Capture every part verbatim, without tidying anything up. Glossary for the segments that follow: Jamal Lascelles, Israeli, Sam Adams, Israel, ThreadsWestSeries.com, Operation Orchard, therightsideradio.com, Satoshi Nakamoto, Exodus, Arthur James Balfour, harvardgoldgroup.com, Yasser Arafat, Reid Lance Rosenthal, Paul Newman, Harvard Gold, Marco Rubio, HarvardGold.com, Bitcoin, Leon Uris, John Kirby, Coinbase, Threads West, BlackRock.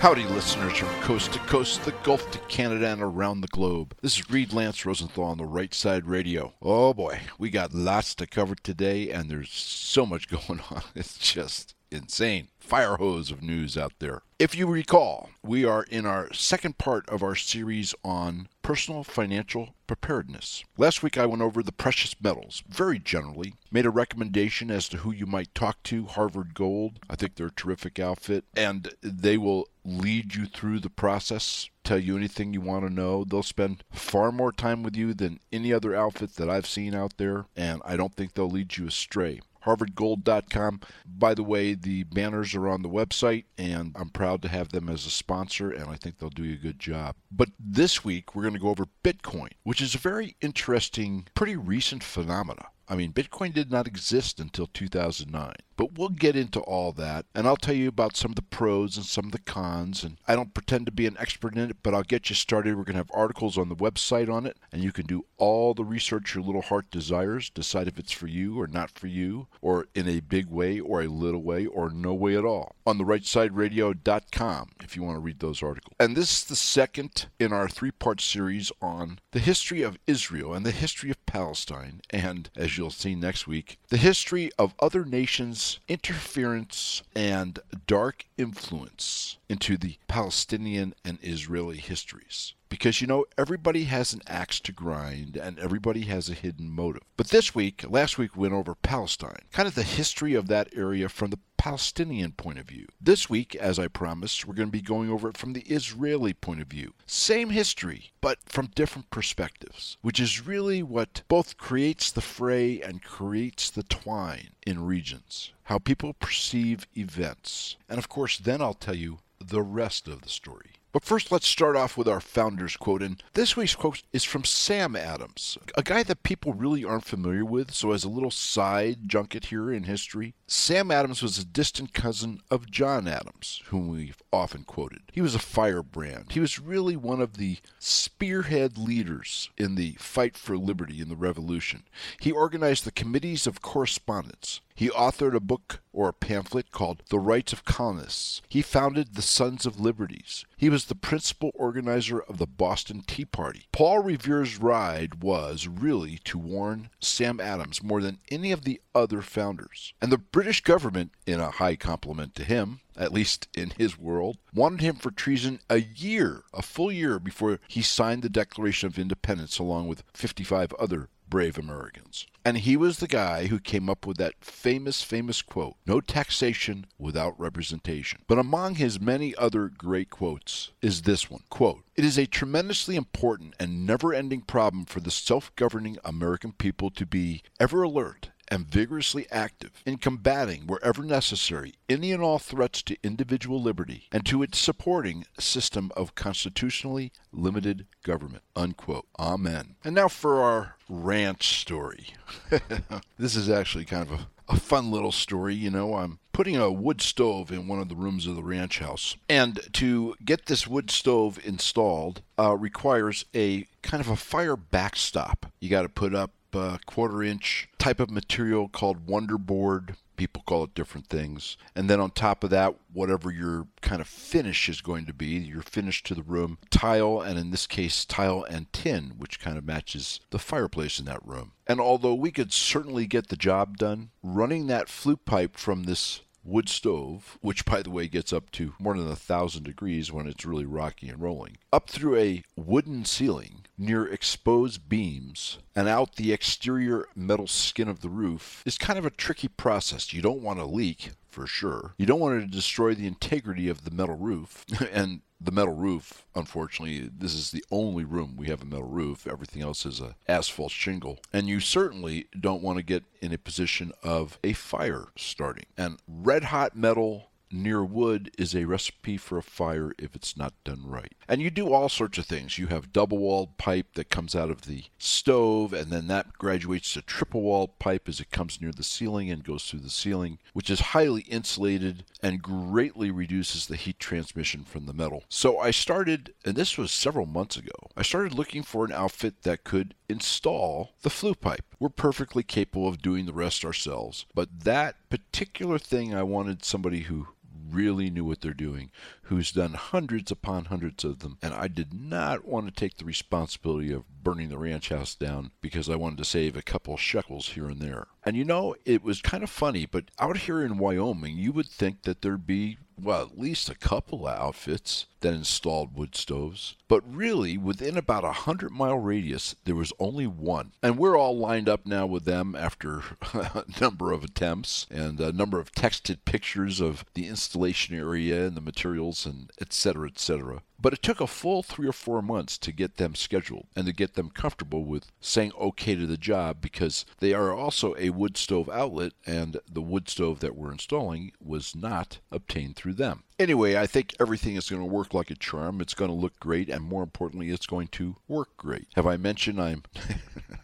Howdy, listeners from coast to coast, the Gulf to Canada, and around the globe. This is Reid Lance Rosenthal on the Right Side Radio. Oh boy, we got lots to cover today, and there's so much going on. It's just insane. Fire hose of news out there. If you recall, we are in our second part of our series on personal financial preparedness. Last week I went over the precious metals very generally, made a recommendation as to who you might talk to, Harvard Gold. I think they're a terrific outfit, and they will lead you through the process, tell you anything you want to know. They'll spend far more time with you than any other outfit that I've seen out there, and I don't think they'll lead you astray. harvard gold dot com. By the way, the banners are on the website, and I'm proud to have them as a sponsor, and I think they'll do you a good job. But this week, we're going to go over Bitcoin, which is a very interesting, pretty recent phenomena. I mean, Bitcoin did not exist until two thousand nine. But we'll get into all that, and I'll tell you about some of the pros and some of the cons. And I don't pretend to be an expert in it, but I'll get you started. We're going to have articles on the website on it, and you can do all the research your little heart desires, decide if it's for you or not for you, or in a big way or a little way or no way at all. On the right side radio dot com if you want to read those articles. And this is the second in our three-part series on the history of Israel and the history of Palestine, and, as you'll see next week, the history of other nations' interference and dark influence into the Palestinian and Israeli histories. Because, you know, everybody has an axe to grind, and everybody has a hidden motive. But this week, last week we went over Palestine, kind of the history of that area from the Palestinian point of view. This week, as I promised, we're going to be going over it from the Israeli point of view. Same history, but from different perspectives, which is really what both creates the fray and creates the twine in regions, how people perceive events. And of course, then I'll tell you the rest of the story. But first, let's start off with our founder's quote, and this week's quote is from Sam Adams, a guy that people really aren't familiar with, so as a little side junket here in history, Sam Adams was a distant cousin of John Adams, whom we've often quoted. He was a firebrand. He was really one of the spearhead leaders in the fight for liberty in the Revolution. He organized the committees of correspondence. He authored a book or a pamphlet called The Rights of Colonists. He founded the Sons of Liberties. He was the principal organizer of the Boston Tea Party. Paul Revere's ride was really to warn Sam Adams more than any of the other founders. And the British government, in a high compliment to him, at least in his world, wanted him for treason a year, a full year before he signed the Declaration of Independence along with fifty-five other brave Americans. And he was the guy who came up with that famous, famous quote, "No taxation without representation." But among his many other great quotes is this one, quote, "It is a tremendously important and never-ending problem for the self-governing American people to be ever alert and vigorously active in combating, wherever necessary, any and all threats to individual liberty and to its supporting system of constitutionally limited government." Unquote. Amen. And now for our ranch story. This is actually kind of a A fun little story. You know, I'm putting a wood stove in one of the rooms of the ranch house. And to get this wood stove installed uh, requires a kind of a fire backstop. You got to put up a quarter inch type of material called Wonder Board. People call it different things. And then on top of that, whatever your kind of finish is going to be, your finish to the room, tile, and in this case, tile and tin, which kind of matches the fireplace in that room. And although we could certainly get the job done, running that flue pipe from this wood stove, which by the way gets up to more than a thousand degrees when it's really rocky and rolling, up through a wooden ceiling near exposed beams and out the exterior metal skin of the roof is kind of a tricky process. You don't want to leak, for sure. You don't want to destroy the integrity of the metal roof. And the metal roof, unfortunately, this is the only room we have a metal roof. Everything else is a asphalt shingle. And you certainly don't want to get in a position of a fire starting. And red hot metal near wood is a recipe for a fire if it's not done right. And you do all sorts of things. You have double-walled pipe that comes out of the stove, and then that graduates to triple-walled pipe as it comes near the ceiling and goes through the ceiling, which is highly insulated and greatly reduces the heat transmission from the metal. So I started, and this was several months ago, I started looking for an outfit that could install the flue pipe. We're perfectly capable of doing the rest ourselves, but that particular thing, I wanted somebody who really knew what they're doing, who's done hundreds upon hundreds of them, and I did not want to take the responsibility of burning the ranch house down because I wanted to save a couple shekels here and there. And you know, it was kind of funny, but out here in Wyoming, you would think that there'd be, well, at least a couple of outfits that installed wood stoves. But really, within about a hundred-mile radius, there was only one. And we're all lined up now with them after a number of attempts and a number of texted pictures of the installation area and the materials and et cetera, et cetera. But it took a full three or four months to get them scheduled and to get them comfortable with saying okay to the job, because they are also a wood stove outlet, and the wood stove that we're installing was not obtained through them. Anyway, I think everything is going to work like a charm. It's going to look great, and more importantly, it's going to work great. Have I mentioned I'm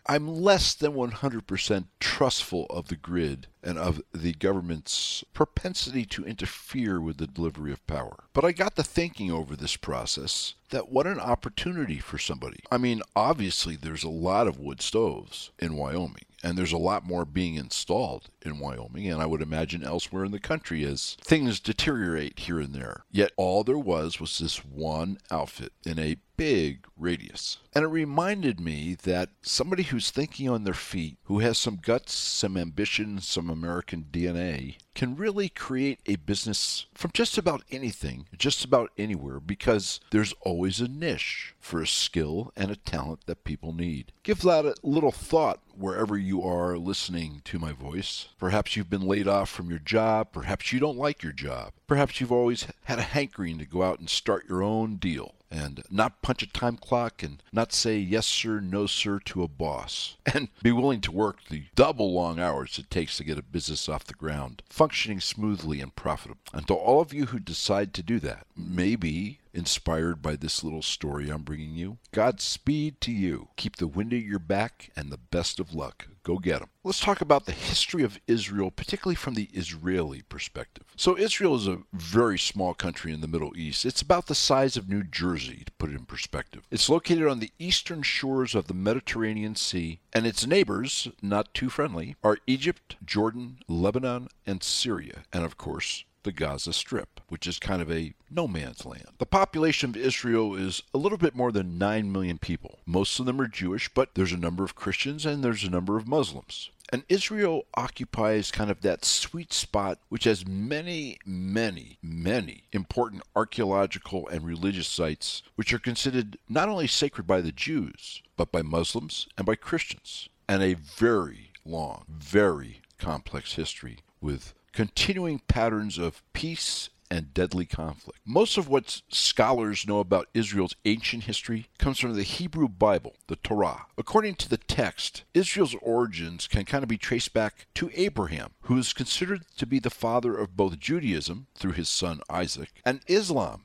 I'm less than one hundred percent trustful of the grid and of the government's propensity to interfere with the delivery of power. But I got to thinking over this process that what an opportunity for somebody. I mean, obviously there's a lot of wood stoves in Wyoming, and there's a lot more being installed in Wyoming, and I would imagine elsewhere in the country as things deteriorate here and there. Yet all there was was this one outfit in a big radius. And it reminded me that somebody who's thinking on their feet, who has some guts, some ambition, some American D N A, can really create a business from just about anything, just about anywhere, because there's always a niche for a skill and a talent that people need. Give that a little thought wherever you are listening to my voice. Perhaps you've been laid off from your job. Perhaps you don't like your job. Perhaps you've always had a hankering to go out and start your own deal and not punch a time clock and not say yes sir, no sir to a boss, and be willing to work the double long hours it takes to get a business off the ground, functioning smoothly and profitable. And to all of you who decide to do that, maybe inspired by this little story I'm bringing you, Godspeed to you. Keep the wind at your back and the best of luck. Go get them. Let's talk about the history of Israel, particularly from the Israeli perspective. So Israel is a very small country in the Middle East. It's about the size of New Jersey, to put it in perspective. It's located on the eastern shores of the Mediterranean Sea, and its neighbors, not too friendly, are Egypt, Jordan, Lebanon, and Syria, and of course, the Gaza Strip, which is kind of a no man's land. The population of Israel is a little bit more than nine million people. Most of them are Jewish, but there's a number of Christians and there's a number of Muslims. And Israel occupies kind of that sweet spot, which has many, many, many important archaeological and religious sites, which are considered not only sacred by the Jews, but by Muslims and by Christians. And a very long, very complex history with continuing patterns of peace and deadly conflict. Most of what scholars know about Israel's ancient history comes from the Hebrew Bible, the Torah. According to the text, Israel's origins can kind of be traced back to Abraham, who is considered to be the father of both Judaism, through his son Isaac, and Islam,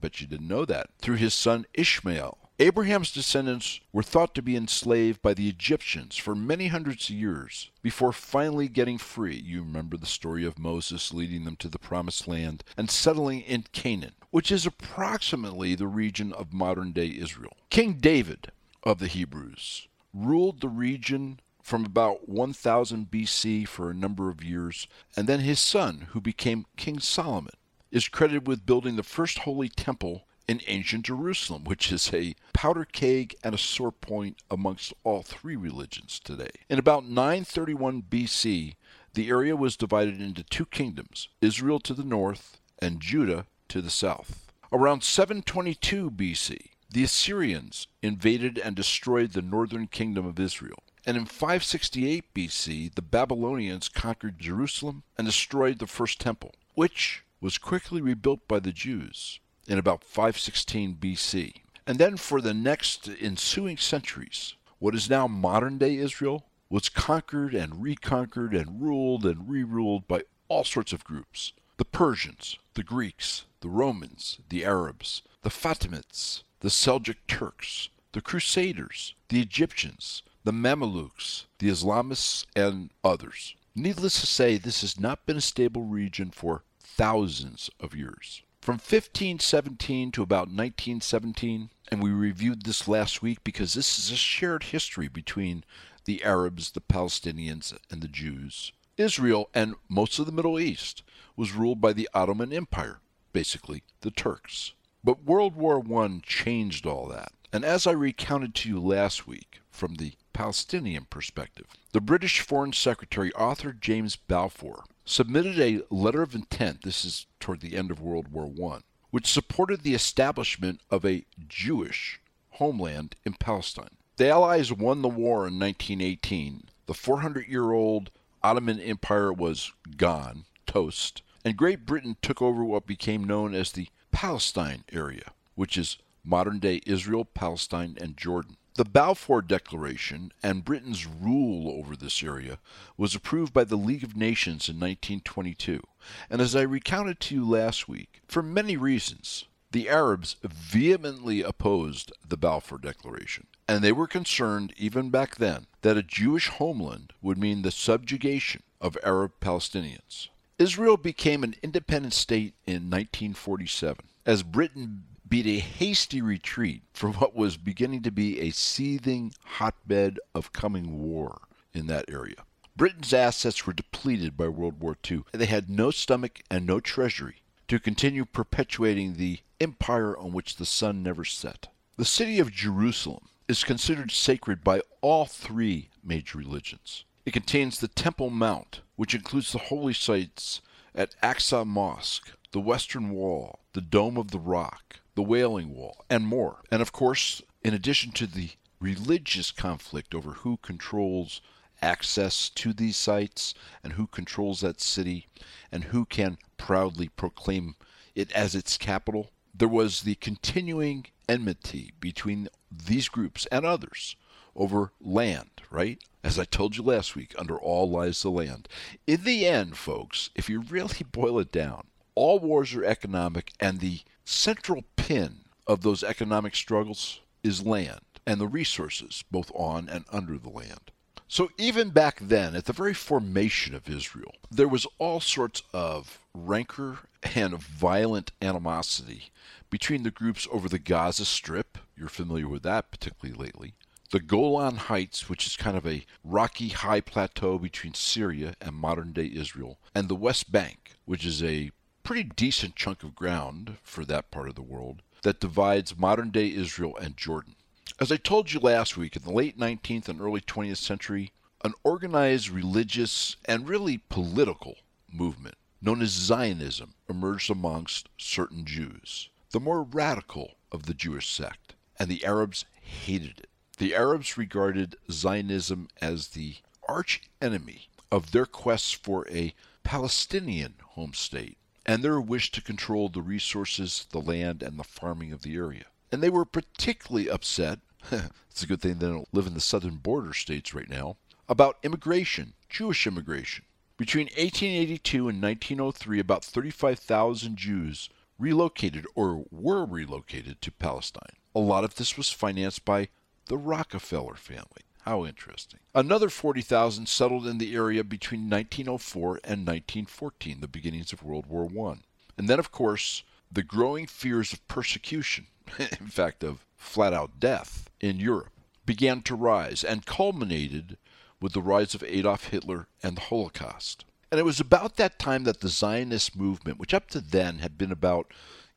but you didn't know that, through his son Ishmael. Abraham's descendants were thought to be enslaved by the Egyptians for many hundreds of years before finally getting free. You remember the story of Moses leading them to the Promised Land and settling in Canaan, which is approximately the region of modern-day Israel. King David of the Hebrews ruled the region from about one thousand B C for a number of years, and then his son, who became King Solomon, is credited with building the first holy temple in ancient Jerusalem, which is a powder keg and a sore point amongst all three religions today. In about nine thirty-one B C, the area was divided into two kingdoms, Israel to the north and Judah to the south. Around seven twenty-two B C, the Assyrians invaded and destroyed the northern kingdom of Israel. And in five sixty-eight B C, the Babylonians conquered Jerusalem and destroyed the first temple, which was quickly rebuilt by the Jews in about five sixteen B C. And then for the next ensuing centuries, what is now modern-day Israel was conquered and reconquered and ruled and re-ruled by all sorts of groups, The Persians, the Greeks, the Romans, the Arabs, the Fatimids, the Seljuk Turks, the Crusaders, the Egyptians, the Mamelukes, the Islamists, and others. Needless to say, this has not been a stable region for thousands of years. From fifteen seventeen to about nineteen seventeen, and we reviewed this last week because this is a shared history between the Arabs, the Palestinians, and the Jews. Israel and most of the Middle East was ruled by the Ottoman Empire, basically the Turks. But World War One changed all that. And as I recounted to you last week, from the Palestinian perspective, the British Foreign Secretary Arthur James Balfour submitted a letter of intent, this is toward the end of World War One, which supported the establishment of a Jewish homeland in Palestine. The Allies won the war in nineteen eighteen. The four hundred year old Ottoman Empire was gone, toast, and Great Britain took over what became known as the Palestine area, which is modern-day Israel, Palestine, and Jordan. The Balfour Declaration and Britain's rule over this area was approved by the League of Nations in nineteen twenty-two, and as I recounted to you last week, for many reasons, the Arabs vehemently opposed the Balfour Declaration, and they were concerned, even back then, that a Jewish homeland would mean the subjugation of Arab Palestinians. Israel became an independent state in nineteen forty-seven, as Britain beat a hasty retreat from what was beginning to be a seething hotbed of coming war in that area. Britain's assets were depleted by World War Two. They had no stomach and no treasury to continue perpetuating the empire on which the sun never set. The city of Jerusalem is considered sacred by all three major religions. It contains the Temple Mount, which includes the holy sites at Aqsa Mosque, the Western Wall, the Dome of the Rock, the Wailing Wall, and more. And of course, in addition to the religious conflict over who controls access to these sites and who controls that city and who can proudly proclaim it as its capital, there was the continuing enmity between these groups and others over land, right? As I told you last week, under all lies the land. In the end, folks, if you really boil it down, all wars are economic, and the central pin of those economic struggles is land and the resources, both on and under the land. So even back then, at the very formation of Israel, there was all sorts of rancor and violent animosity between the groups over the Gaza Strip, you're familiar with that particularly lately, the Golan Heights, which is kind of a rocky high plateau between Syria and modern-day Israel, and the West Bank, which is a pretty decent chunk of ground for that part of the world that divides modern-day Israel and Jordan. As I told you last week, in the late nineteenth and early twentieth century, an organized religious and really political movement known as Zionism emerged amongst certain Jews, the more radical of the Jewish sect, and the Arabs hated it. The Arabs regarded Zionism as the arch-enemy of their quest for a Palestinian home state, and their wish to control the resources, the land, and the farming of the area. And they were particularly upset, it's a good thing they don't live in the southern border states right now, about immigration, Jewish immigration. Between eighteen eighty-two and nineteen oh three, about thirty-five thousand Jews relocated or were relocated to Palestine. A lot of this was financed by the Rockefeller family. How interesting. Another forty thousand settled in the area between nineteen oh four and nineteen fourteen, the beginnings of World War One. And then, of course, the growing fears of persecution, in fact, of flat-out death in Europe, began to rise and culminated with the rise of Adolf Hitler and the Holocaust. And it was about that time that the Zionist movement, which up to then had been about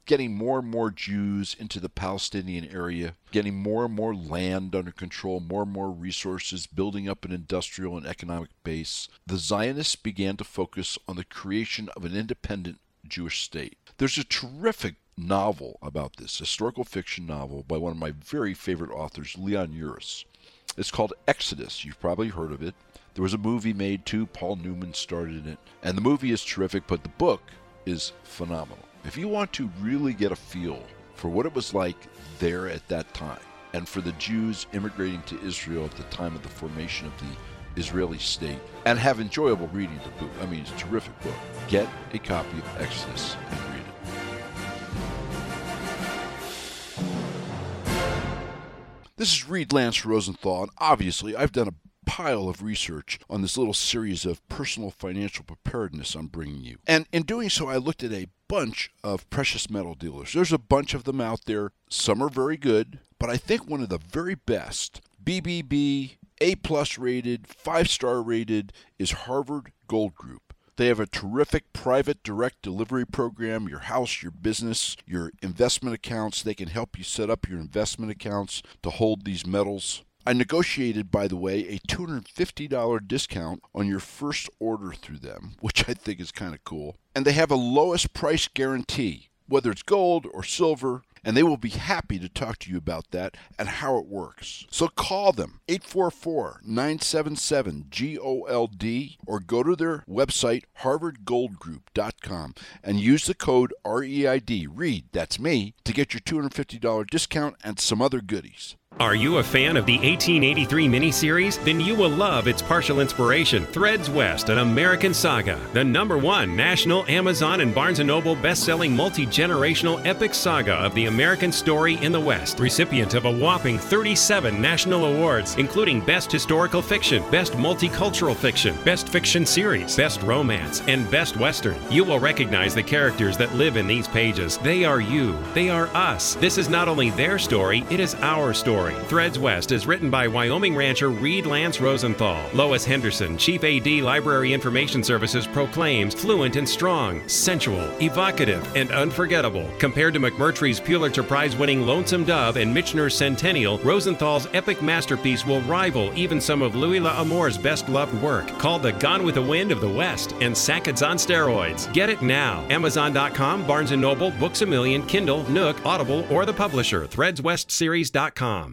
getting more and more Jews into the Palestinian area, getting more and more land under control, more and more resources, building up an industrial and economic base, the Zionists began to focus on the creation of an independent Jewish state. There's a terrific novel about this, historical fiction novel by one of my very favorite authors, Leon Uris. It's called Exodus. You've probably heard of it. There was a movie made too. Paul Newman starred in it. And the movie is terrific, but the book is phenomenal. If you want to really get a feel for what it was like there at that time, and for the Jews immigrating to Israel at the time of the formation of the Israeli state, and have enjoyable reading the book. I mean, it's a terrific book. Get a copy of Exodus and read it. This is Reid Lance Rosenthal, and obviously I've done a pile of research on this little series of personal financial preparedness I'm bringing you. And in doing so, I looked at a bunch of precious metal dealers. There's a bunch of them out there. Some are very good, but I think one of the very best, B B B, A-plus rated, five-star rated, is Harvard Gold Group. They have a terrific private direct delivery program, your house, your business, your investment accounts. They can help you set up your investment accounts to hold these metals. I negotiated, by the way, a two hundred fifty dollars discount on your first order through them, which I think is kind of cool. And they have a lowest price guarantee, whether it's gold or silver, and they will be happy to talk to you about that and how it works. So call them, eight four four, nine seven seven, G O L D, or go to their website, harvard gold group dot com, and use the code R E I D, REID, that's me, to get your two hundred fifty dollars discount and some other goodies. Are you a fan of the eighteen eighty-three miniseries? Then you will love its partial inspiration, Threads West, an American Saga, the number one national Amazon and Barnes and Noble best-selling multi-generational epic saga of the American story in the West, recipient of a whopping thirty-seven national awards, including Best Historical Fiction, Best Multicultural Fiction, Best Fiction Series, Best Romance, and Best Western. You will recognize the characters that live in these pages. They are you. They are us. This is not only their story, it is our story. Threads West is written by Wyoming rancher Reid Lance Rosenthal. Lois Henderson, Chief A D Library Information Services, proclaims fluent and strong, sensual, evocative, and unforgettable. Compared to McMurtry's Pulitzer Prize-winning Lonesome Dove and Michener's Centennial, Rosenthal's epic masterpiece will rival even some of Louis L'Amour's best-loved work. Called the Gone with the Wind of the West and Sackets on Steroids. Get it now. Amazon dot com, Barnes and Noble, Books A Million, Kindle, Nook, Audible, or the publisher, Threads West Series dot com.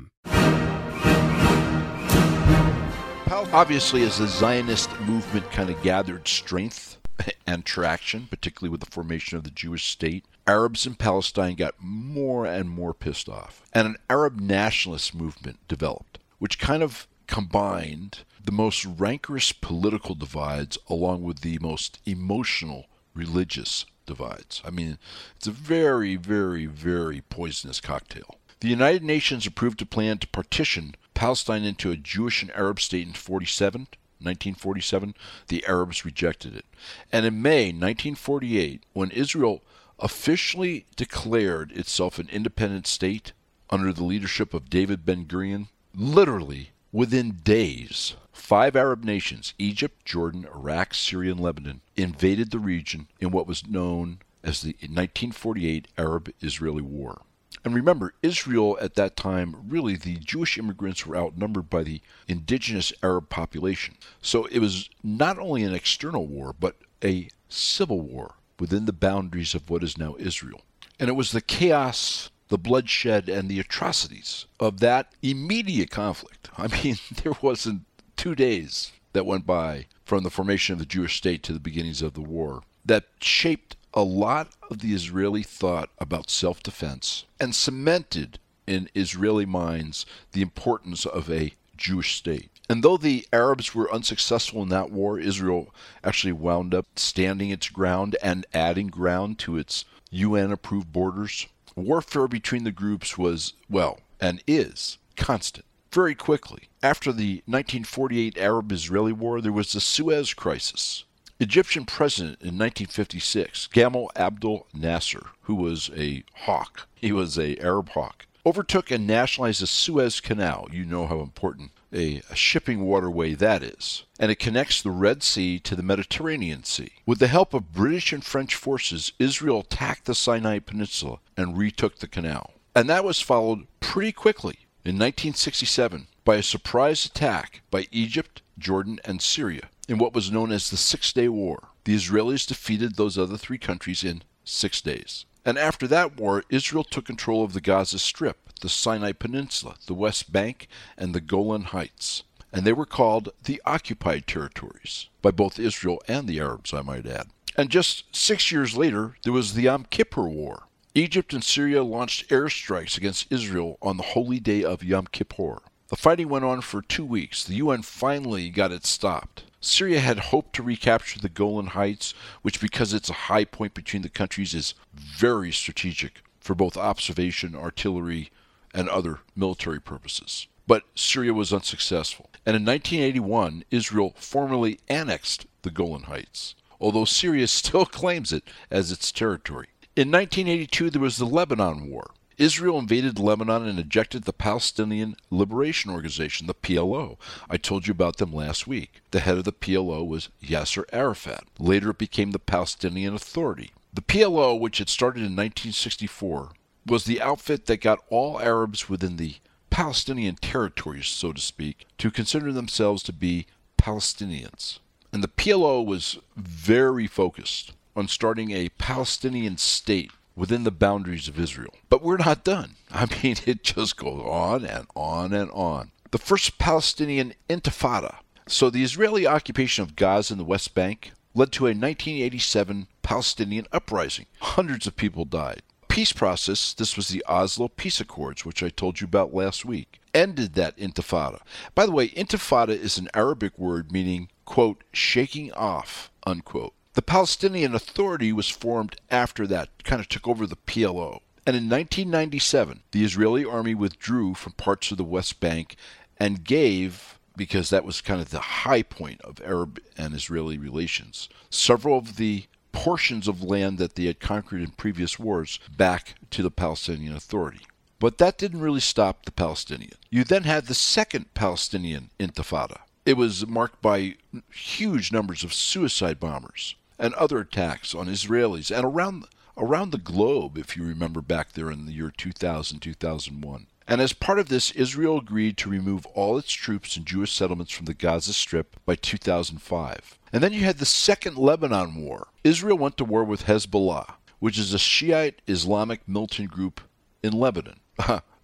Obviously, as the Zionist movement kind of gathered strength and traction, particularly with the formation of the Jewish state, Arabs in Palestine got more and more pissed off. And an Arab nationalist movement developed, which kind of combined the most rancorous political divides along with the most emotional religious divides. I mean, it's a very, very, very poisonous cocktail. The United Nations approved a plan to partition Palestine into a Jewish and Arab state in nineteen forty-seven. The Arabs rejected it. And in May nineteen forty-eight, when Israel officially declared itself an independent state under the leadership of David Ben-Gurion, literally within days, five Arab nations, Egypt, Jordan, Iraq, Syria, and Lebanon, invaded the region in what was known as the nineteen forty-eight Arab-Israeli War. And remember, Israel at that time, really the Jewish immigrants were outnumbered by the indigenous Arab population. So it was not only an external war, but a civil war within the boundaries of what is now Israel. And it was the chaos, the bloodshed, and the atrocities of that immediate conflict. I mean, there wasn't two days that went by from the formation of the Jewish state to the beginnings of the war that shaped a lot of the Israeli thought about self-defense and cemented in Israeli minds the importance of a Jewish state. And though the Arabs were unsuccessful in that war, Israel actually wound up standing its ground and adding ground to its U N-approved borders. Warfare between the groups was, well, and is, constant. Very quickly, after the nineteen forty-eight Arab-Israeli War, there was the Suez Crisis. Egyptian president in nineteen fifty-six, Gamal Abdel Nasser, who was a hawk, he was a Arab hawk, overtook and nationalized the Suez Canal. You know how important a, a shipping waterway that is. And it connects the Red Sea to the Mediterranean Sea. With the help of British and French forces, Israel attacked the Sinai Peninsula and retook the canal. And that was followed pretty quickly in nineteen sixty-seven by a surprise attack by Egypt, Jordan, and Syria in what was known as the Six-Day War. The Israelis defeated those other three countries in six days. And after that war, Israel took control of the Gaza Strip, the Sinai Peninsula, the West Bank, and the Golan Heights. And they were called the Occupied Territories by both Israel and the Arabs, I might add. And just six years later, there was the Yom Kippur War. Egypt and Syria launched airstrikes against Israel on the holy day of Yom Kippur. The fighting went on for two weeks. The U N finally got it stopped. Syria had hoped to recapture the Golan Heights, which because it's a high point between the countries is very strategic for both observation, artillery, and other military purposes. But Syria was unsuccessful. And in nineteen eighty-one, Israel formally annexed the Golan Heights, although Syria still claims it as its territory. In nineteen eighty-two, there was the Lebanon War. Israel invaded Lebanon and ejected the Palestinian Liberation Organization, the P L O. I told you about them last week. The head of the P L O was Yasser Arafat. Later it became the Palestinian Authority. The P L O, which had started in nineteen sixty-four, was the outfit that got all Arabs within the Palestinian territories, so to speak, to consider themselves to be Palestinians. And the P L O was very focused on starting a Palestinian state within the boundaries of Israel. But we're not done. I mean, it just goes on and on and on. The first Palestinian Intifada. So the Israeli occupation of Gaza and the West Bank led to a nineteen eighty-seven Palestinian uprising. Hundreds of people died. Peace process, this was the Oslo Peace Accords, which I told you about last week, ended that Intifada. By the way, Intifada is an Arabic word meaning, quote, shaking off, unquote. The Palestinian Authority was formed after that, kind of took over the P L O. And in nineteen ninety-seven, the Israeli army withdrew from parts of the West Bank and gave, because that was kind of the high point of Arab and Israeli relations, several of the portions of land that they had conquered in previous wars back to the Palestinian Authority. But that didn't really stop the Palestinians. You then had the second Palestinian Intifada. It was marked by huge numbers of suicide bombers and other attacks on Israelis and around around the globe, if you remember back there in the year two thousand, two thousand one. And as part of this, Israel agreed to remove all its troops and Jewish settlements from the Gaza Strip by two thousand five. And then you had the Second Lebanon War. Israel went to war with Hezbollah, which is a Shiite Islamic militant group in Lebanon,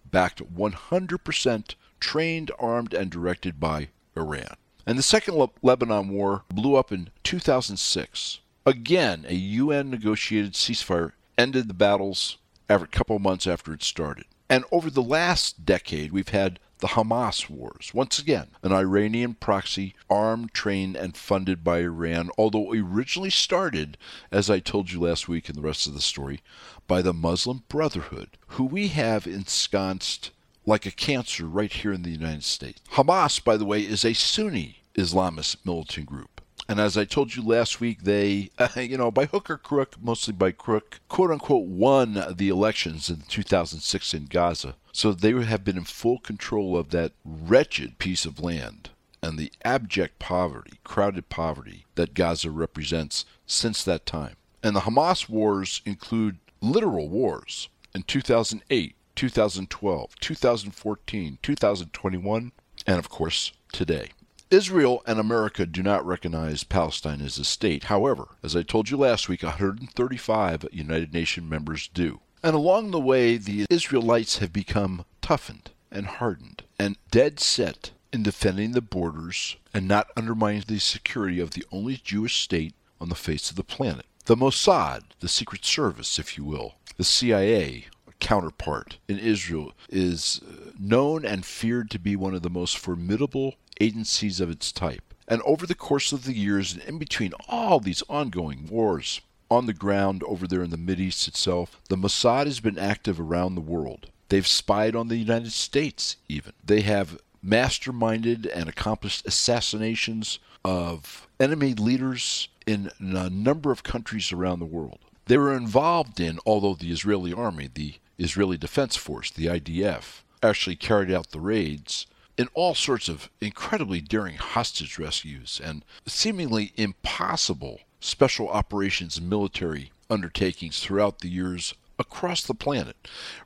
backed one hundred percent trained, armed, and directed by Iran. And the Second Le- Lebanon War blew up in two thousand six. Again, a U N-negotiated ceasefire ended the battles a couple months after it started. And over the last decade, we've had the Hamas wars. Once again, an Iranian proxy armed, trained, and funded by Iran, although originally started, as I told you last week in the rest of the story, by the Muslim Brotherhood, who we have ensconced like a cancer right here in the United States. Hamas, by the way, is a Sunni Islamist militant group. And as I told you last week, they, you know, by hook or crook, mostly by crook, quote-unquote won the elections in two thousand six in Gaza. So they have been in full control of that wretched piece of land and the abject poverty, crowded poverty, that Gaza represents since that time. And the Hamas wars include literal wars in two thousand eight, two thousand twelve, two thousand fourteen, two thousand twenty-one, and of course, today. Israel and America do not recognize Palestine as a state. However, as I told you last week, one hundred thirty-five United Nations members do. And along the way, the Israelites have become toughened and hardened and dead set in defending the borders and not undermining the security of the only Jewish state on the face of the planet. The Mossad, the Secret Service, if you will, the C I A counterpart in Israel, is known and feared to be one of the most formidable agencies of its type. And over the course of the years, and in between all these ongoing wars on the ground over there in the Mideast itself, the Mossad has been active around the world. They've spied on the United States, even. They have masterminded and accomplished assassinations of enemy leaders in a number of countries around the world. They were involved in, although the Israeli army, the Israeli Defense Force, the I D F, actually carried out the raids in all sorts of incredibly daring hostage rescues and seemingly impossible special operations and military undertakings throughout the years across the planet.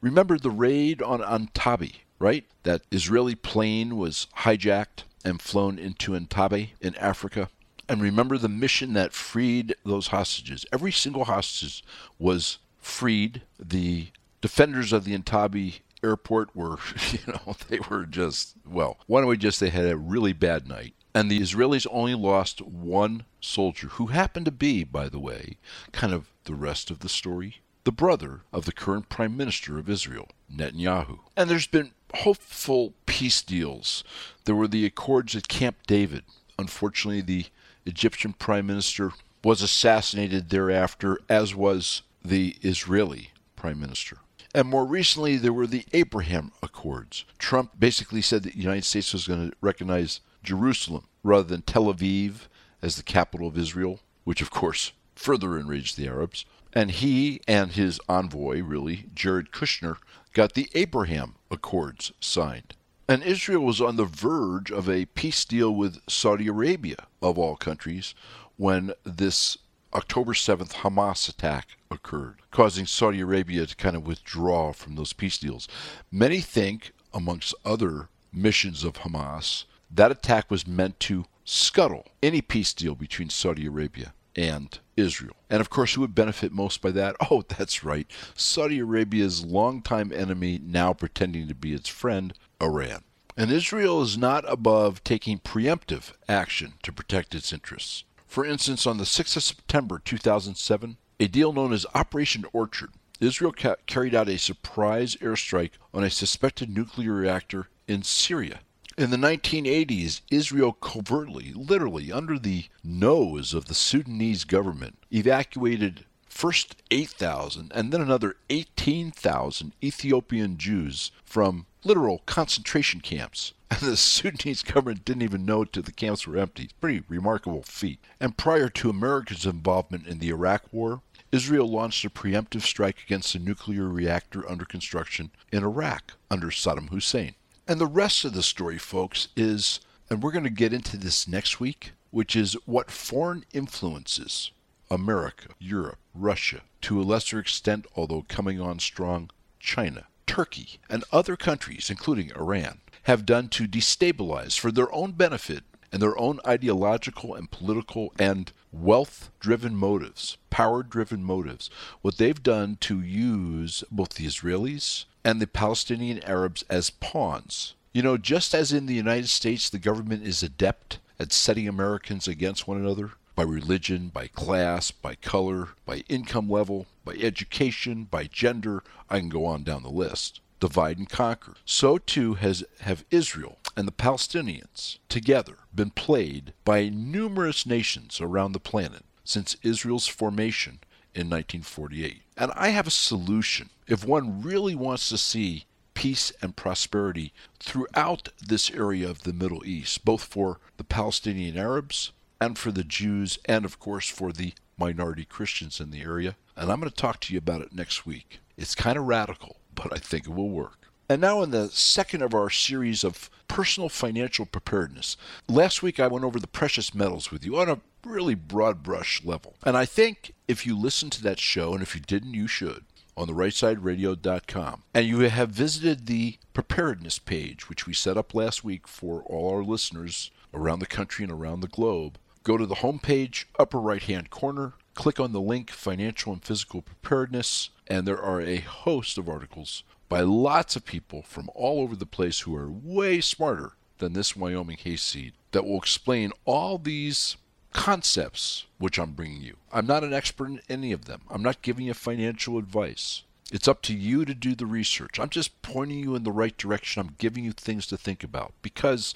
Remember the raid on Entebbe, right? That Israeli plane was hijacked and flown into Entebbe in Africa. And remember the mission that freed those hostages. Every single hostage was freed. The defenders of the Entebbe airport were, you know, they were just, well, why don't we just, they had a really bad night. And the Israelis only lost one soldier, who happened to be, by the way, kind of the rest of the story, the brother of the current Prime Minister of Israel, Netanyahu. And there's been hopeful peace deals. There were the Accords at Camp David. Unfortunately, the Egyptian prime minister was assassinated thereafter, as was the Israeli prime minister. And more recently, there were the Abraham Accords. Trump basically said that the United States was going to recognize Jerusalem rather than Tel Aviv as the capital of Israel, which, of course, further enraged the Arabs. And he and his envoy, really, Jared Kushner, got the Abraham Accords signed. And Israel was on the verge of a peace deal with Saudi Arabia, of all countries, when this October seventh Hamas attack occurred, causing Saudi Arabia to kind of withdraw from those peace deals. Many think, amongst other missions of Hamas, that attack was meant to scuttle any peace deal between Saudi Arabia and Israel. And of course, who would benefit most by that? Oh, that's right. Saudi Arabia's longtime enemy, now pretending to be its friend, Iran. And Israel is not above taking preemptive action to protect its interests. For instance, on the sixth of September two thousand seven, a deal known as Operation Orchard, Israel ca- carried out a surprise airstrike on a suspected nuclear reactor in Syria. In the nineteen eighties, Israel covertly, literally under the nose of the Sudanese government, evacuated first eight thousand and then another eighteen thousand Ethiopian Jews from literal concentration camps. And the Sudanese government didn't even know till the camps were empty. Pretty remarkable feat. And prior to America's involvement in the Iraq War, Israel launched a preemptive strike against a nuclear reactor under construction in Iraq under Saddam Hussein. And the rest of the story, folks, is, and we're going to get into this next week, which is what foreign influences, America, Europe, Russia, to a lesser extent, although coming on strong, China, Turkey, and other countries, including Iran, have done to destabilize for their own benefit and their own ideological and political and wealth-driven motives, power-driven motives, what they've done to use both the Israelis and the Palestinian Arabs as pawns. You know, just as in the United States, the government is adept at setting Americans against one another by religion, by class, by color, by income level, by education, by gender. I can go on down the list. Divide and conquer. So too has have Israel and the Palestinians together been played by numerous nations around the planet since Israel's formation in nineteen forty-eight. And I have a solution. If one really wants to see peace and prosperity throughout this area of the Middle East, both for the Palestinian Arabs and for the Jews, and of course for the minority Christians in the area, and I'm going to talk to you about it next week. It's kind of radical, but I think it will work. And now in the second of our series of personal financial preparedness. Last week I went over the precious metals with you on a really broad brush level. And I think if you listened to that show, and if you didn't, you should, on the right side radio dot com, and you have visited the preparedness page, which we set up last week for all our listeners around the country and around the globe, go to the home page, upper right-hand corner, click on the link Financial and Physical Preparedness, and there are a host of articles by lots of people from all over the place who are way smarter than this Wyoming hayseed that will explain all these concepts which I'm bringing you. I'm not an expert in any of them. I'm not giving you financial advice. It's up to you to do the research. I'm just pointing you in the right direction. I'm giving you things to think about because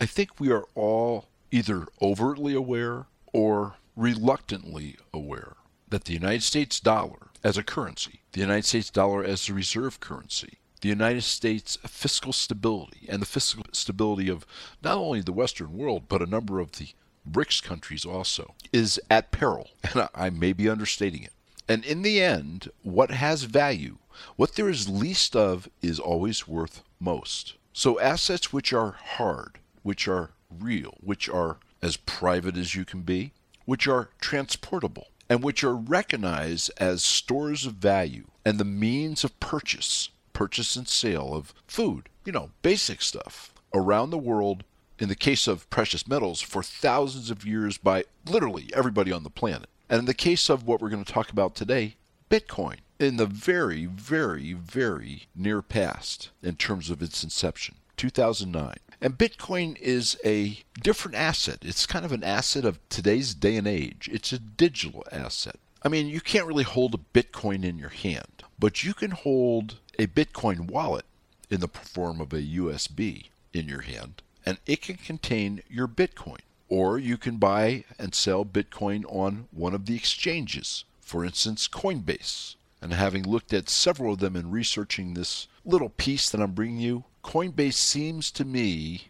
I think we are all either overtly aware or reluctantly aware that the United States dollar as a currency, the United States dollar as the reserve currency, the United States fiscal stability, and the fiscal stability of not only the Western world, but a number of the BRICS countries also, is at peril. And I may be understating it. And in the end, what has value, what there is least of, is always worth most. So assets which are hard, which are real, which are as private as you can be, which are transportable, and which are recognized as stores of value and the means of purchase, purchase and sale of food, you know, basic stuff around the world, in the case of precious metals, for thousands of years by literally everybody on the planet. And in the case of what we're going to talk about today, Bitcoin, in the very, very, very near past in terms of its inception, two thousand nine. And Bitcoin is a different asset. It's kind of an asset of today's day and age. It's a digital asset. I mean, you can't really hold a Bitcoin in your hand, but you can hold a Bitcoin wallet in the form of a U S B in your hand, and it can contain your Bitcoin. Or you can buy and sell Bitcoin on one of the exchanges, for instance, Coinbase. And having looked at several of them in researching this little piece that I'm bringing you, Coinbase seems to me,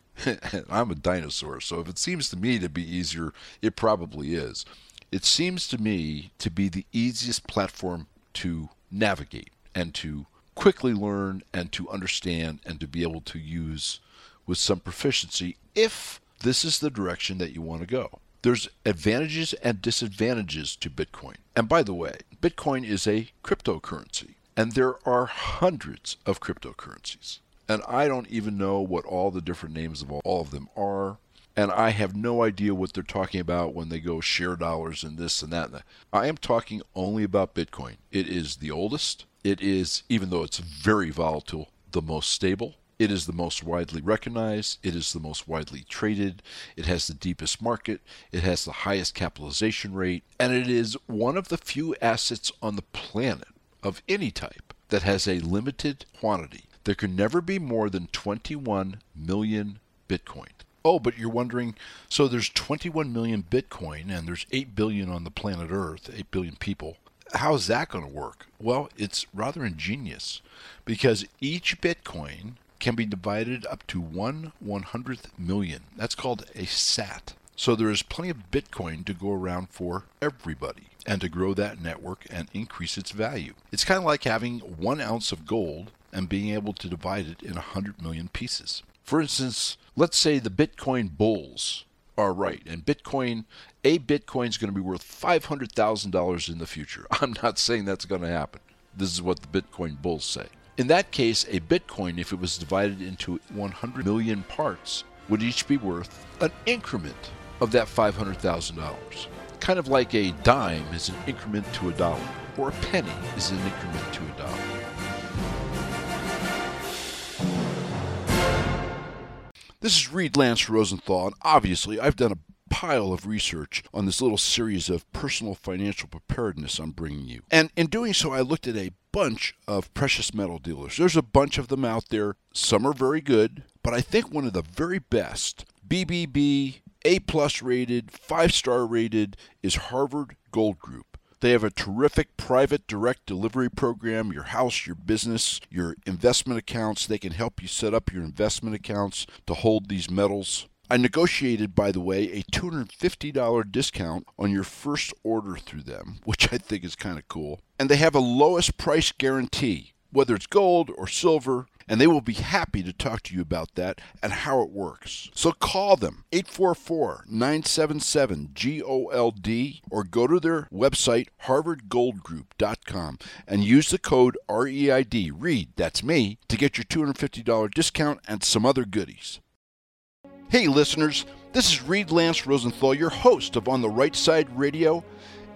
I'm a dinosaur, so if it seems to me to be easier, it probably is. It seems to me to be the easiest platform to navigate and to quickly learn and to understand and to be able to use with some proficiency if this is the direction that you want to go. There's advantages and disadvantages to Bitcoin. And by the way, Bitcoin is a cryptocurrency, and there are hundreds of cryptocurrencies. And I don't even know what all the different names of all of them are. And I have no idea what they're talking about when they go share dollars and this and that and that. I am talking only about Bitcoin. It is the oldest. It is, even though it's very volatile, the most stable. It is the most widely recognized. It is the most widely traded. It has the deepest market. It has the highest capitalization rate. And it is one of the few assets on the planet of any type that has a limited quantity. There can never be more than twenty-one million Bitcoin. Oh, but you're wondering, so there's twenty-one million Bitcoin and there's eight billion on the planet Earth, eight billion people. How's that going to work? Well, it's rather ingenious because each Bitcoin can be divided up to one one hundredth million. That's called a sat. So there is plenty of Bitcoin to go around for everybody and to grow that network and increase its value. It's kind of like having one ounce of gold and being able to divide it in one hundred million pieces. For instance, let's say the Bitcoin bulls are right, and Bitcoin, a Bitcoin is going to be worth five hundred thousand dollars in the future. I'm not saying that's going to happen. This is what the Bitcoin bulls say. In that case, a Bitcoin, if it was divided into one hundred million parts, would each be worth an increment of that five hundred thousand dollars. Kind of like a dime is an increment to a dollar, or a penny is an increment to a dollar. This is Reid Lance Rosenthal, and obviously I've done a pile of research on this little series of personal financial preparedness I'm bringing you. And in doing so, I looked at a bunch of precious metal dealers. There's a bunch of them out there. Some are very good, but I think one of the very best, B B B, A-plus rated, five-star rated, is Harvard Gold Group. They have a terrific private direct delivery program, your house, your business, your investment accounts. They can help you set up your investment accounts to hold these metals. I negotiated, by the way, a two hundred fifty dollars discount on your first order through them, which I think is kind of cool. And they have a lowest price guarantee, whether it's gold or silver, and they will be happy to talk to you about that and how it works. So call them, eight four four, nine seven seven, G O L D, or go to their website, harvard gold group dot com, and use the code R E I D, READ, that's me, to get your two hundred fifty dollars discount and some other goodies. Hey listeners, this is Reid Lance Rosenthal, your host of On the Right Side Radio,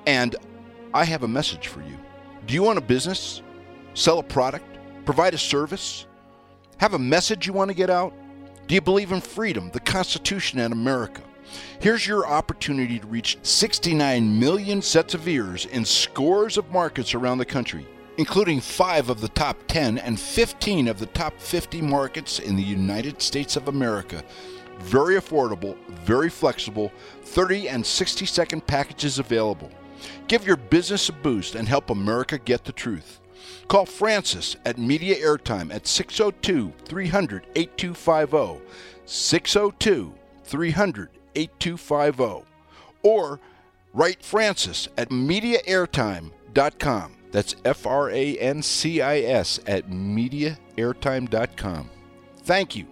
and I have a message for you. Do you own a business? Sell a product? Provide a service? Have a message you want to get out? Do you believe in freedom, the Constitution, and America? Here's your opportunity to reach sixty-nine million sets of ears in scores of markets around the country, including five of the top ten and fifteen of the top fifty markets in the United States of America. Very affordable, very flexible, thirty and sixty second packages available. Give your business a boost and help America get the truth. Call Francis at Media Airtime at six oh two, three hundred, eighty-two fifty, six oh two, three hundred, eighty-two fifty, or write Francis at media airtime dot com. That's F R A N C I S at media airtime dot com. Thank you.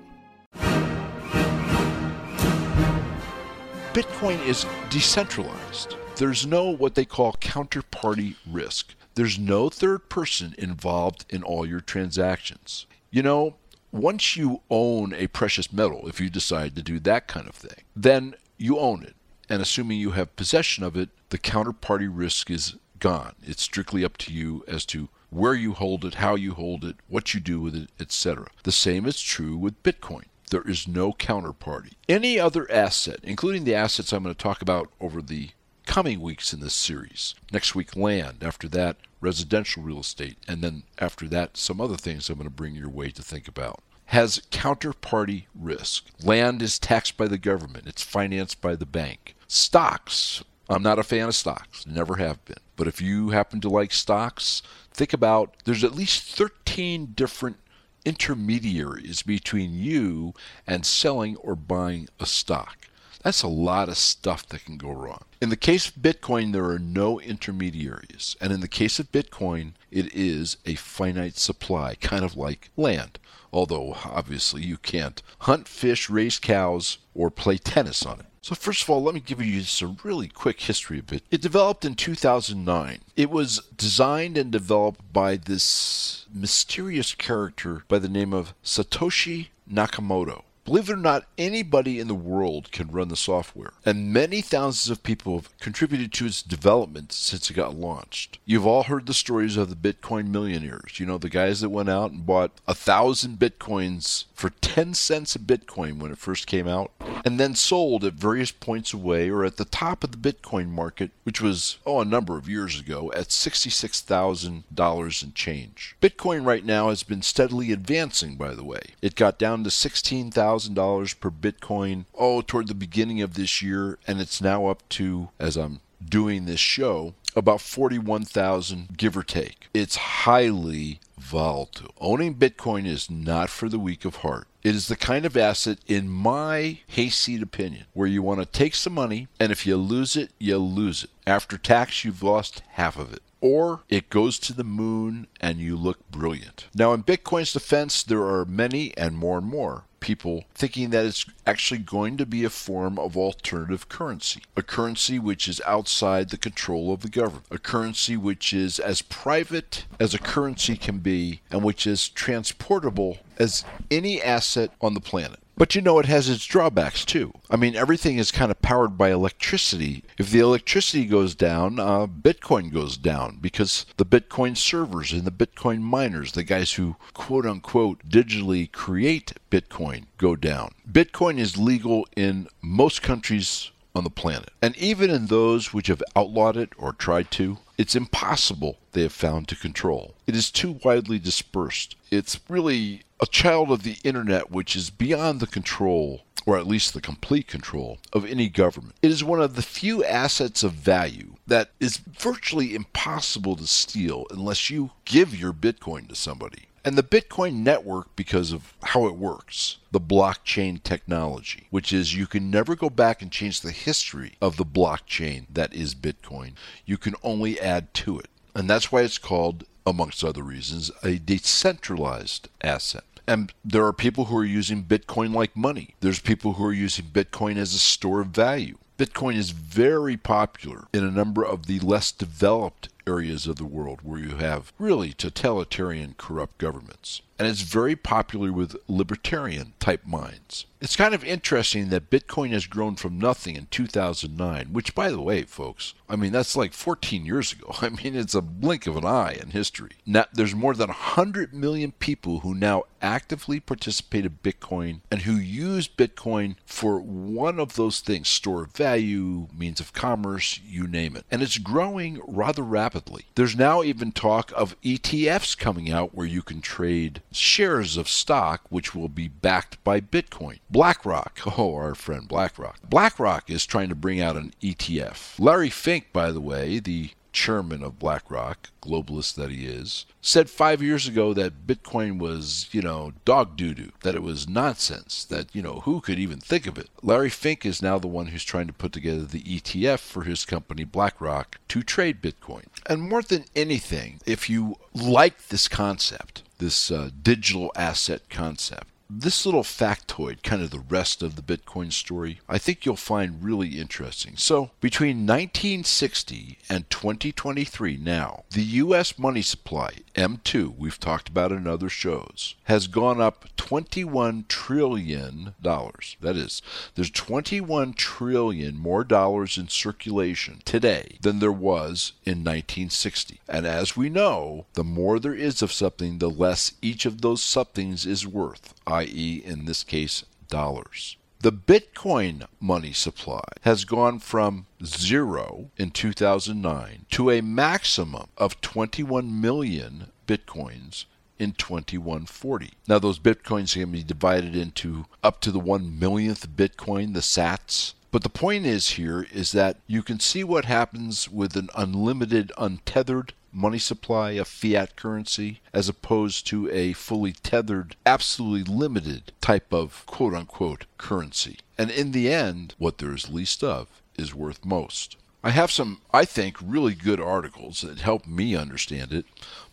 Bitcoin is decentralized. There's no what they call counterparty risk. There's no third person involved in all your transactions. You know, once you own a precious metal, if you decide to do that kind of thing, then you own it. And assuming you have possession of it, the counterparty risk is gone. It's strictly up to you as to where you hold it, how you hold it, what you do with it, et cetera. The same is true with Bitcoin. There is no counterparty. Any other asset, including the assets I'm going to talk about over the coming weeks in this series. Next week, land. After that, residential real estate. And then after that, some other things I'm going to bring your way to think about. Has counterparty risk. Land is taxed by the government. It's financed by the bank. Stocks. I'm not a fan of stocks. Never have been. But if you happen to like stocks, think about there's at least thirteen different intermediaries between you and selling or buying a stock. That's a lot of stuff that can go wrong. In the case of Bitcoin, there are no intermediaries. And in the case of Bitcoin, it is a finite supply, kind of like land. Although, obviously, you can't hunt fish, raise cows, or play tennis on it. So first of all, let me give you some really quick history of it. It developed in two thousand nine. It was designed and developed by this mysterious character by the name of Satoshi Nakamoto. Believe it or not, anybody in the world can run the software. And many thousands of people have contributed to its development since it got launched. You've all heard the stories of the Bitcoin millionaires. You know, the guys that went out and bought a thousand Bitcoins for ten cents a Bitcoin when it first came out, and then sold at various points away or at the top of the Bitcoin market, which was, oh, a number of years ago, at sixty-six thousand dollars and change. Bitcoin right now has been steadily advancing, by the way. It got down to sixteen thousand dollars. Dollars per Bitcoin, oh, toward the beginning of this year, and it's now up to, as I'm doing this show, about forty-one thousand, give or take. It's highly volatile. Owning Bitcoin is not for the weak of heart. It is the kind of asset, in my hayseed opinion, where you want to take some money, and if you lose it, you lose it. After tax, you've lost half of it. Or it goes to the moon and you look brilliant. Now, in Bitcoin's defense, there are many and more and more people thinking that it's actually going to be a form of alternative currency, a currency which is outside the control of the government, a currency which is as private as a currency can be and which is transportable as any asset on the planet. But you know, it has its drawbacks too. I mean, everything is kind of powered by electricity. If the electricity goes down, uh, Bitcoin goes down because the Bitcoin servers and the Bitcoin miners, the guys who quote unquote digitally create Bitcoin, go down. Bitcoin is legal in most countries on the planet. And even in those which have outlawed it or tried to, it's impossible, they have found, to control. It is too widely dispersed. It's really a child of the internet which is beyond the control, or at least the complete control, of any government. It is one of the few assets of value that is virtually impossible to steal unless you give your Bitcoin to somebody. And the Bitcoin network, because of how it works, the blockchain technology, which is you can never go back and change the history of the blockchain that is Bitcoin. You can only add to it. And that's why it's called, amongst other reasons, a decentralized asset. And there are people who are using Bitcoin like money. There's people who are using Bitcoin as a store of value. Bitcoin is very popular in a number of the less developed areas of the world where you have really totalitarian, corrupt governments. And it's very popular with libertarian type minds. It's kind of interesting that Bitcoin has grown from nothing in two thousand nine, which, by the way, folks, I mean, that's like fourteen years ago. I mean, it's a blink of an eye in history. Now, there's more than one hundred million people who now actively participate in Bitcoin and who use Bitcoin for one of those things, store of value, means of commerce, you name it. And it's growing rather rapidly. There's now even talk of E T Fs coming out where you can trade shares of stock, which will be backed by Bitcoin. BlackRock, oh, our friend BlackRock. BlackRock is trying to bring out an E T F. Larry Fink, by the way, the chairman of BlackRock, globalist that he is, said five years ago that Bitcoin was, you know, dog doo-doo, that it was nonsense, that, you know, who could even think of it? Larry Fink is now the one who's trying to put together the E T F for his company, BlackRock, to trade Bitcoin. And more than anything, if you like this concept, this uh, digital asset concept, this little factoid, kind of the rest of the Bitcoin story, I think you'll find really interesting. So between nineteen sixty and twenty twenty-three now, the U S money supply, M two, we've talked about in other shows, has gone up twenty-one trillion dollars. That is, there's twenty-one trillion more dollars in circulation today than there was in nineteen sixty. And as we know, the more there is of something, the less each of those somethings is worth, that is, in this case, dollars. The Bitcoin money supply has gone from zero in two thousand nine to a maximum of twenty-one million Bitcoins in twenty-one forty. Now, those Bitcoins can be divided into up to the one millionth Bitcoin, the sats. But the point is here is that you can see what happens with an unlimited, untethered money supply of fiat currency as opposed to a fully tethered, absolutely limited type of quote-unquote currency. And in the end, what there is least of is worth most. I have some, I think, really good articles that help me understand it.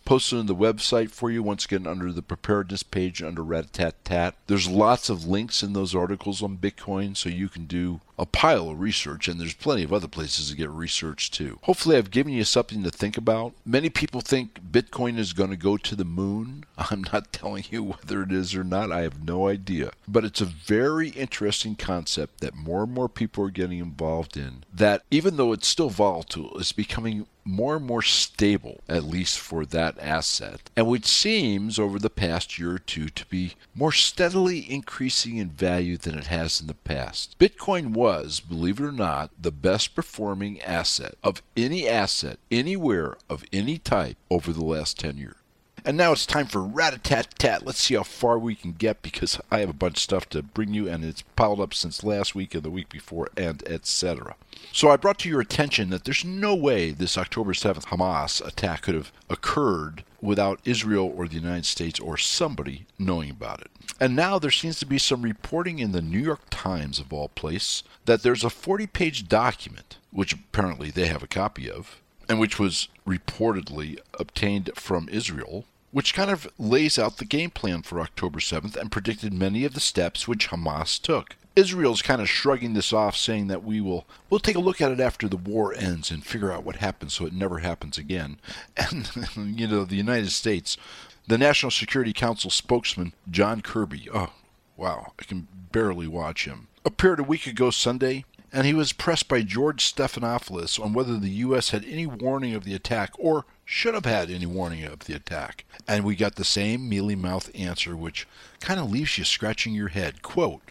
Posted on the website for you, once again, under the preparedness page, under Rat-a-tat-tat. There's lots of links in those articles on Bitcoin, so you can do a pile of research, and there's plenty of other places to get research, too. Hopefully, I've given you something to think about. Many people think Bitcoin is going to go to the moon. I'm not telling you whether it is or not. I have no idea. But it's a very interesting concept that more and more people are getting involved in, that even though it's still volatile, it's becoming more and more stable, at least for that asset, and which seems over the past year or two to be more steadily increasing in value than it has in the past. Bitcoin was, believe it or not, the best performing asset of any asset anywhere of any type over the last ten years. And now it's time for rat-a-tat-tat. Let's see how far we can get, because I have a bunch of stuff to bring you, and it's piled up since last week and the week before, and et cetera. So I brought to your attention that there's no way this October seventh Hamas attack could have occurred without Israel or the United States or somebody knowing about it. And now there seems to be some reporting in the New York Times, of all places, that there's a forty-page document, which apparently they have a copy of, and which was reportedly obtained from Israel, which kind of lays out the game plan for October seventh and predicted many of the steps which Hamas took. Israel's kind of shrugging this off, saying that we will we'll take a look at it after the war ends and figure out what happened so it never happens again. And, you know, the United States, the National Security Council spokesman, John Kirby, oh, wow, I can barely watch him, appeared a week ago Sunday, and he was pressed by George Stephanopoulos on whether the U S had any warning of the attack or should have had any warning of the attack. And we got the same mealy-mouthed answer, which kind of leaves you scratching your head. Quote,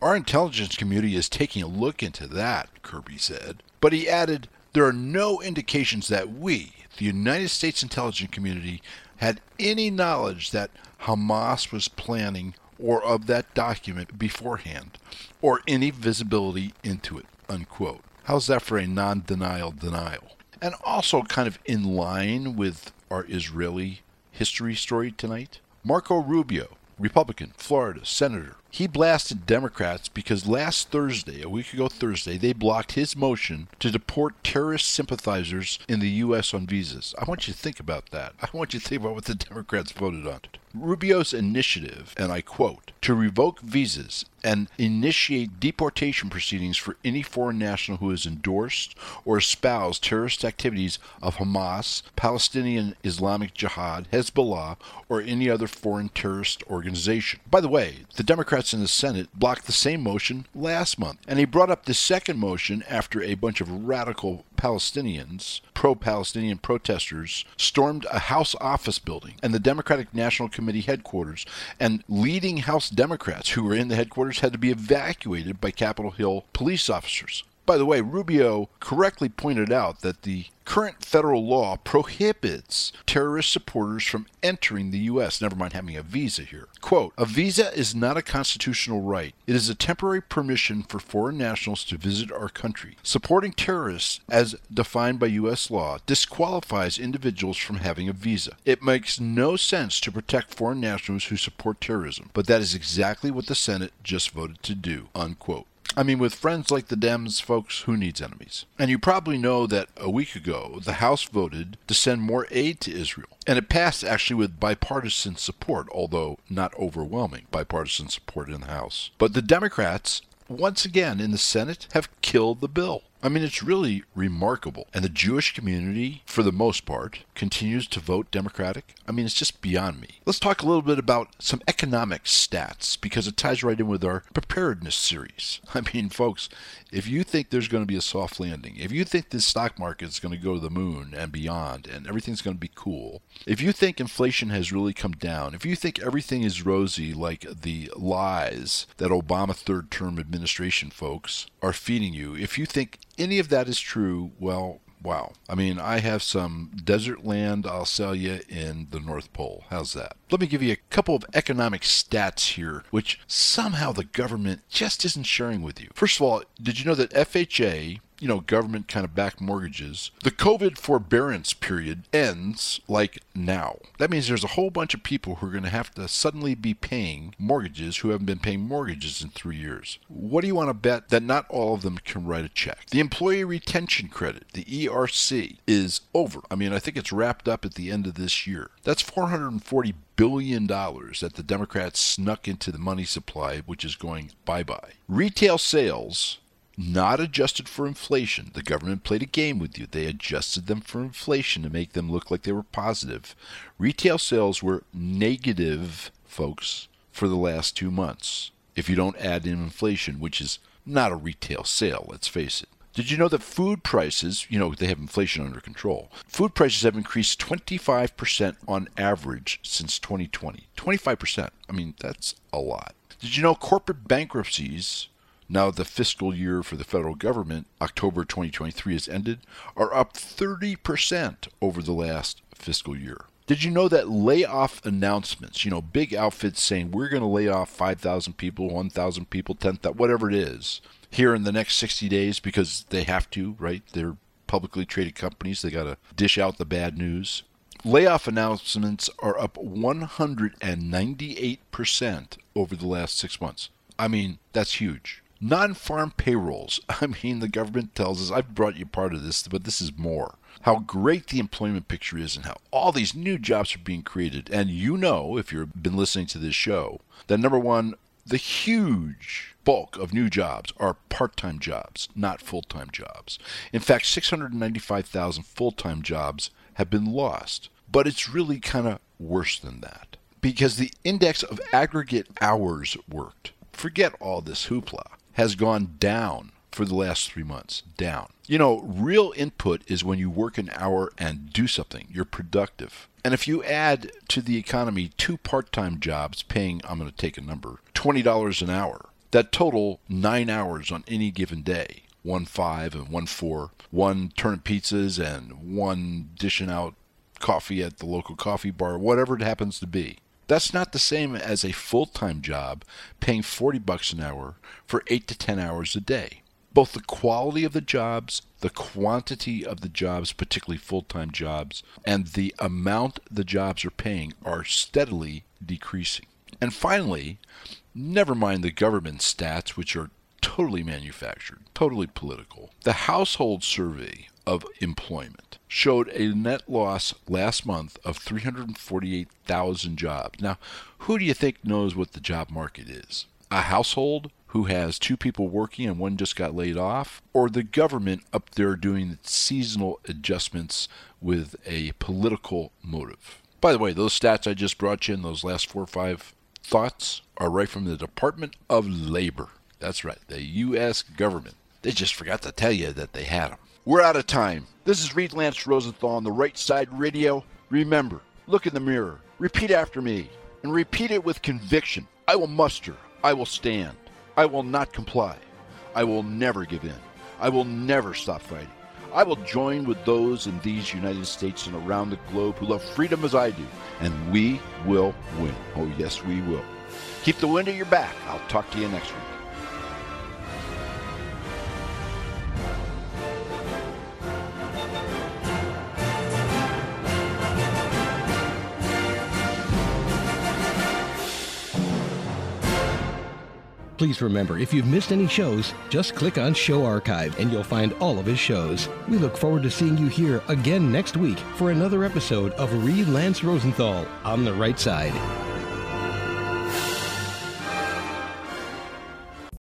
"Our intelligence community is taking a look into that," Kirby said. But he added, "There are no indications that we, the United States intelligence community, had any knowledge that Hamas was planning or of that document beforehand, or any visibility into it," unquote. How's that for a non-denial denial? And also kind of in line with our Israeli history story tonight, Marco Rubio, Republican, Florida senator, he blasted Democrats because last Thursday, a week ago Thursday, they blocked his motion to deport terrorist sympathizers in the U S on visas. I want you to think about that. I want you to think about what the Democrats voted on. Rubio's initiative, and I quote, "to revoke visas and initiate deportation proceedings for any foreign national who has endorsed or espoused terrorist activities of Hamas, Palestinian Islamic Jihad, Hezbollah, or any other foreign terrorist organization." By the way, the Democrats in the Senate blocked the same motion last month, and he brought up the second motion after a bunch of radical Palestinians, pro-Palestinian protesters, stormed a House office building and the Democratic National Committee headquarters, and leading House Democrats who were in the headquarters had to be evacuated by Capitol Hill police officers. By the way, Rubio correctly pointed out that the current federal law prohibits terrorist supporters from entering the U S, never mind having a visa here. Quote, "A visa is not a constitutional right. It is a temporary permission for foreign nationals to visit our country. Supporting terrorists, as defined by U S law, disqualifies individuals from having a visa. It makes no sense to protect foreign nationals who support terrorism, but that is exactly what the Senate just voted to do," unquote. I mean, with friends like the Dems, folks, who needs enemies? And you probably know that a week ago, the House voted to send more aid to Israel. And it passed actually with bipartisan support, although not overwhelming bipartisan support in the House. But the Democrats, once again in the Senate, have killed the bill. I mean, it's really remarkable. And the Jewish community, for the most part, continues to vote Democratic. I mean, it's just beyond me. Let's talk a little bit about some economic stats, because it ties right in with our preparedness series. I mean, folks, if you think there's going to be a soft landing, if you think this stock market is going to go to the moon and beyond, and everything's going to be cool, if you think inflation has really come down, if you think everything is rosy like the lies that Obama third-term administration folks are feeding you, if you think any of that is true, well, wow. I mean, I have some desert land I'll sell you in the North Pole. How's that? Let me give you a couple of economic stats here, which somehow the government just isn't sharing with you. First of all, did you know that F H A, you know, government kind of backed mortgages, the COVID forbearance period ends like now. That means there's a whole bunch of people who are going to have to suddenly be paying mortgages who haven't been paying mortgages in three years. What do you want to bet that not all of them can write a check? The Employee Retention Credit, the E R C, is over. I mean, I think it's wrapped up at the end of this year. That's four hundred forty billion dollars that the Democrats snuck into the money supply, which is going bye-bye. Retail sales, not adjusted for inflation. The government played a game with you. They adjusted them for inflation to make them look like they were positive. Retail sales were negative, folks, for the last two months. If you don't add in inflation, which is not a retail sale, let's face it. Did you know that food prices, you know, they have inflation under control. Food prices have increased twenty-five percent on average since twenty twenty. twenty-five percent. I mean, that's a lot. Did you know corporate bankruptcies, now the fiscal year for the federal government, October twenty twenty-three has ended, are up thirty percent over the last fiscal year. Did you know that layoff announcements, you know, big outfits saying we're going to lay off five thousand people, one thousand people, ten thousand, whatever it is, here in the next sixty days because they have to, right? They're publicly traded companies. They got to dish out the bad news. Layoff announcements are up one hundred ninety-eight percent over the last six months. I mean, that's huge. Non-farm payrolls. I mean, the government tells us, I've brought you part of this, but this is more. How great the employment picture is and how all these new jobs are being created. And you know, if you've been listening to this show, that number one, the huge bulk of new jobs are part-time jobs, not full-time jobs. In fact, six hundred ninety-five thousand full-time jobs have been lost. But it's really kind of worse than that, because the index of aggregate hours worked, forget all this hoopla, has gone down for the last three months, down. You know, real input is when you work an hour and do something. You're productive. And if you add to the economy two part-time jobs paying, I'm going to take a number, twenty dollars an hour, that total nine hours on any given day, one five and one four, one turning pizzas and one dishing out coffee at the local coffee bar, whatever it happens to be. That's not the same as a full-time job paying forty bucks an hour for eight to ten hours a day. Both the quality of the jobs, the quantity of the jobs, particularly full-time jobs, and the amount the jobs are paying are steadily decreasing. And finally, never mind the government stats, which are totally manufactured, totally political. The Household Survey of Employment showed a net loss last month of three hundred forty-eight thousand jobs. Now, who do you think knows what the job market is? A household who has two people working and one just got laid off? Or the government up there doing the seasonal adjustments with a political motive? By the way, those stats I just brought you in, those last four or five thoughts, are right from the Department of Labor. That's right, the U S government. They just forgot to tell you that they had them. We're out of time. This is Reid Lance Rosenthal on the Right Side Radio. Remember, look in the mirror, repeat after me, and repeat it with conviction. I will muster. I will stand. I will not comply. I will never give in. I will never stop fighting. I will join with those in these United States and around the globe who love freedom as I do, and we will win. Oh, yes, we will. Keep the wind at your back. I'll talk to you next week. Please remember, if you've missed any shows, just click on Show Archive and you'll find all of his shows. We look forward to seeing you here again next week for another episode of Reid Lance Rosenthal on the Right Side.